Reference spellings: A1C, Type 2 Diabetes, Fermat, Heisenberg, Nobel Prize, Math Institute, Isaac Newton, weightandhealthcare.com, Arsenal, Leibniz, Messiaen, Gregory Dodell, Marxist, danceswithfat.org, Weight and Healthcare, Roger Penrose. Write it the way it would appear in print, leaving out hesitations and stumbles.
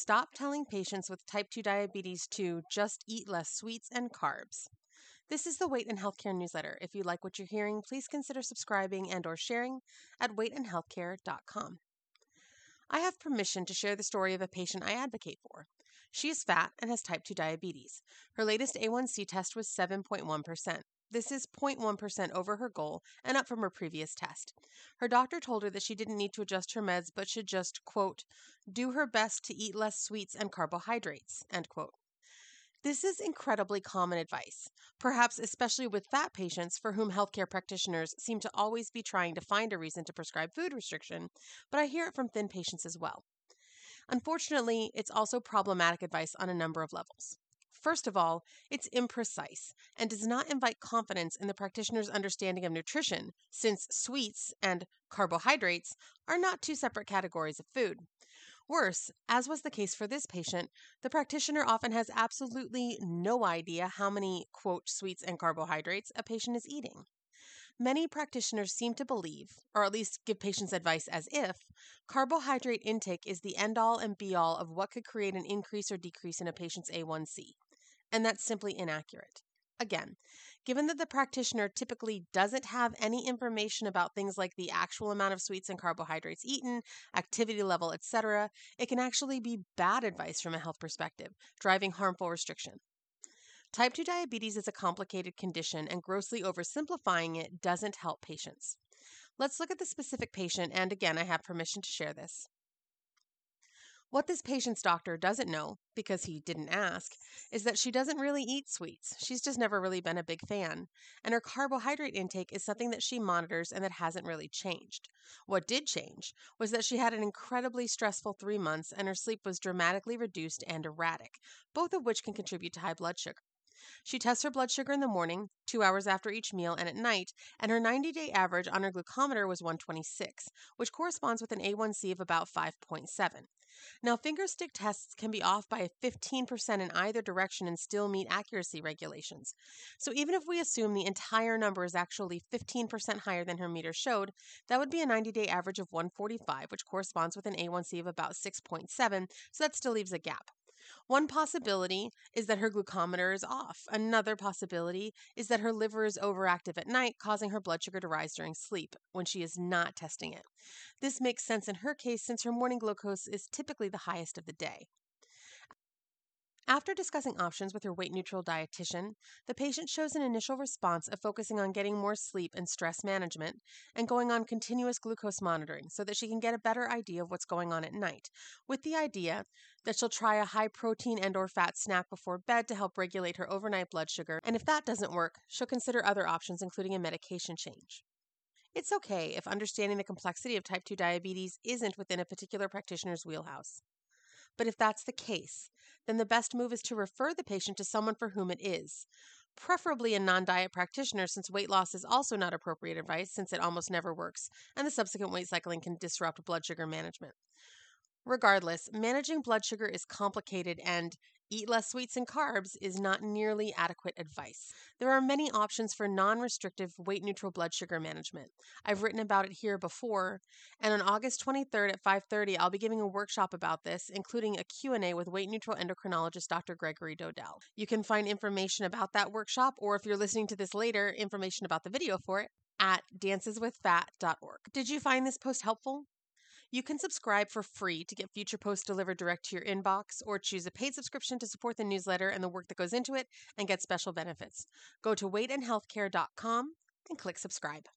stop telling patients with type 2 diabetes to just eat less sweets and carbs. This is the Weight and Healthcare newsletter. If you like what you're hearing, please consider subscribing and/or sharing at weightandhealthcare.com. I have permission to share the story of a patient I advocate for. She is fat and has type 2 diabetes. Her latest A1C test was 7.1%. This is 0.1% over her goal and up from her previous test. Her doctor told her that she didn't need to adjust her meds, but should just, quote, do her best to eat less sweets and carbohydrates, end quote. This is incredibly common advice, perhaps especially with fat patients for whom healthcare practitioners seem to always be trying to find a reason to prescribe food restriction, but I hear it from thin patients as well. Unfortunately, it's also problematic advice on a number of levels. First of all, it's imprecise and does not invite confidence in the practitioner's understanding of nutrition, since sweets and carbohydrates are not two separate categories of food. Worse, as was the case for this patient, the practitioner often has absolutely no idea how many, quote, sweets and carbohydrates a patient is eating. Many practitioners seem to believe, or at least give patients advice as if, carbohydrate intake is the end-all and be-all of what could create an increase or decrease in a patient's A1C, and that's simply inaccurate. Again, given that the practitioner typically doesn't have any information about things like the actual amount of sweets and carbohydrates eaten, activity level, etc., it can actually be bad advice from a health perspective, driving harmful restriction. Type 2 diabetes is a complicated condition, and grossly oversimplifying it doesn't help patients. Let's look at the specific patient, and again, I have permission to share this. What this patient's doctor doesn't know, because he didn't ask, is that she doesn't really eat sweets. She's just never really been a big fan. And her carbohydrate intake is something that she monitors and that hasn't really changed. What did change was that she had an incredibly stressful 3 months and her sleep was dramatically reduced and erratic, both of which can contribute to high blood sugar. She tests her blood sugar in the morning, 2 hours after each meal, and at night, and her 90-day average on her glucometer was 126, which corresponds with an A1C of about 5.7. Now, fingerstick tests can be off by 15% in either direction and still meet accuracy regulations. So even if we assume the entire number is actually 15% higher than her meter showed, that would be a 90-day average of 145, which corresponds with an A1C of about 6.7, so that still leaves a gap. One possibility is that her glucometer is off. Another possibility is that her liver is overactive at night, causing her blood sugar to rise during sleep when she is not testing it. This makes sense in her case since her morning glucose is typically the highest of the day. After discussing options with her weight-neutral dietitian, the patient shows an initial response of focusing on getting more sleep and stress management and going on continuous glucose monitoring so that she can get a better idea of what's going on at night, with the idea that she'll try a high-protein and/or fat snack before bed to help regulate her overnight blood sugar, and if that doesn't work, she'll consider other options, including a medication change. It's okay if understanding the complexity of type 2 diabetes isn't within a particular practitioner's wheelhouse. But if that's the case, then the best move is to refer the patient to someone for whom it is, preferably a non-diet practitioner, since weight loss is also not appropriate advice since it almost never works, and the subsequent weight cycling can disrupt blood sugar management. Regardless, managing blood sugar is complicated and eat less sweets and carbs is not nearly adequate advice. There are many options for non-restrictive weight-neutral blood sugar management. I've written about it here before, and on August 23rd at 5:30, I'll be giving a workshop about this, including a Q&A with weight-neutral endocrinologist Dr. Gregory Dodell. You can find information about that workshop, or if you're listening to this later, information about the video for it, at danceswithfat.org. Did you find this post helpful? You can subscribe for free to get future posts delivered direct to your inbox, or choose a paid subscription to support the newsletter and the work that goes into it and get special benefits. Go to weightandhealthcare.com and click subscribe.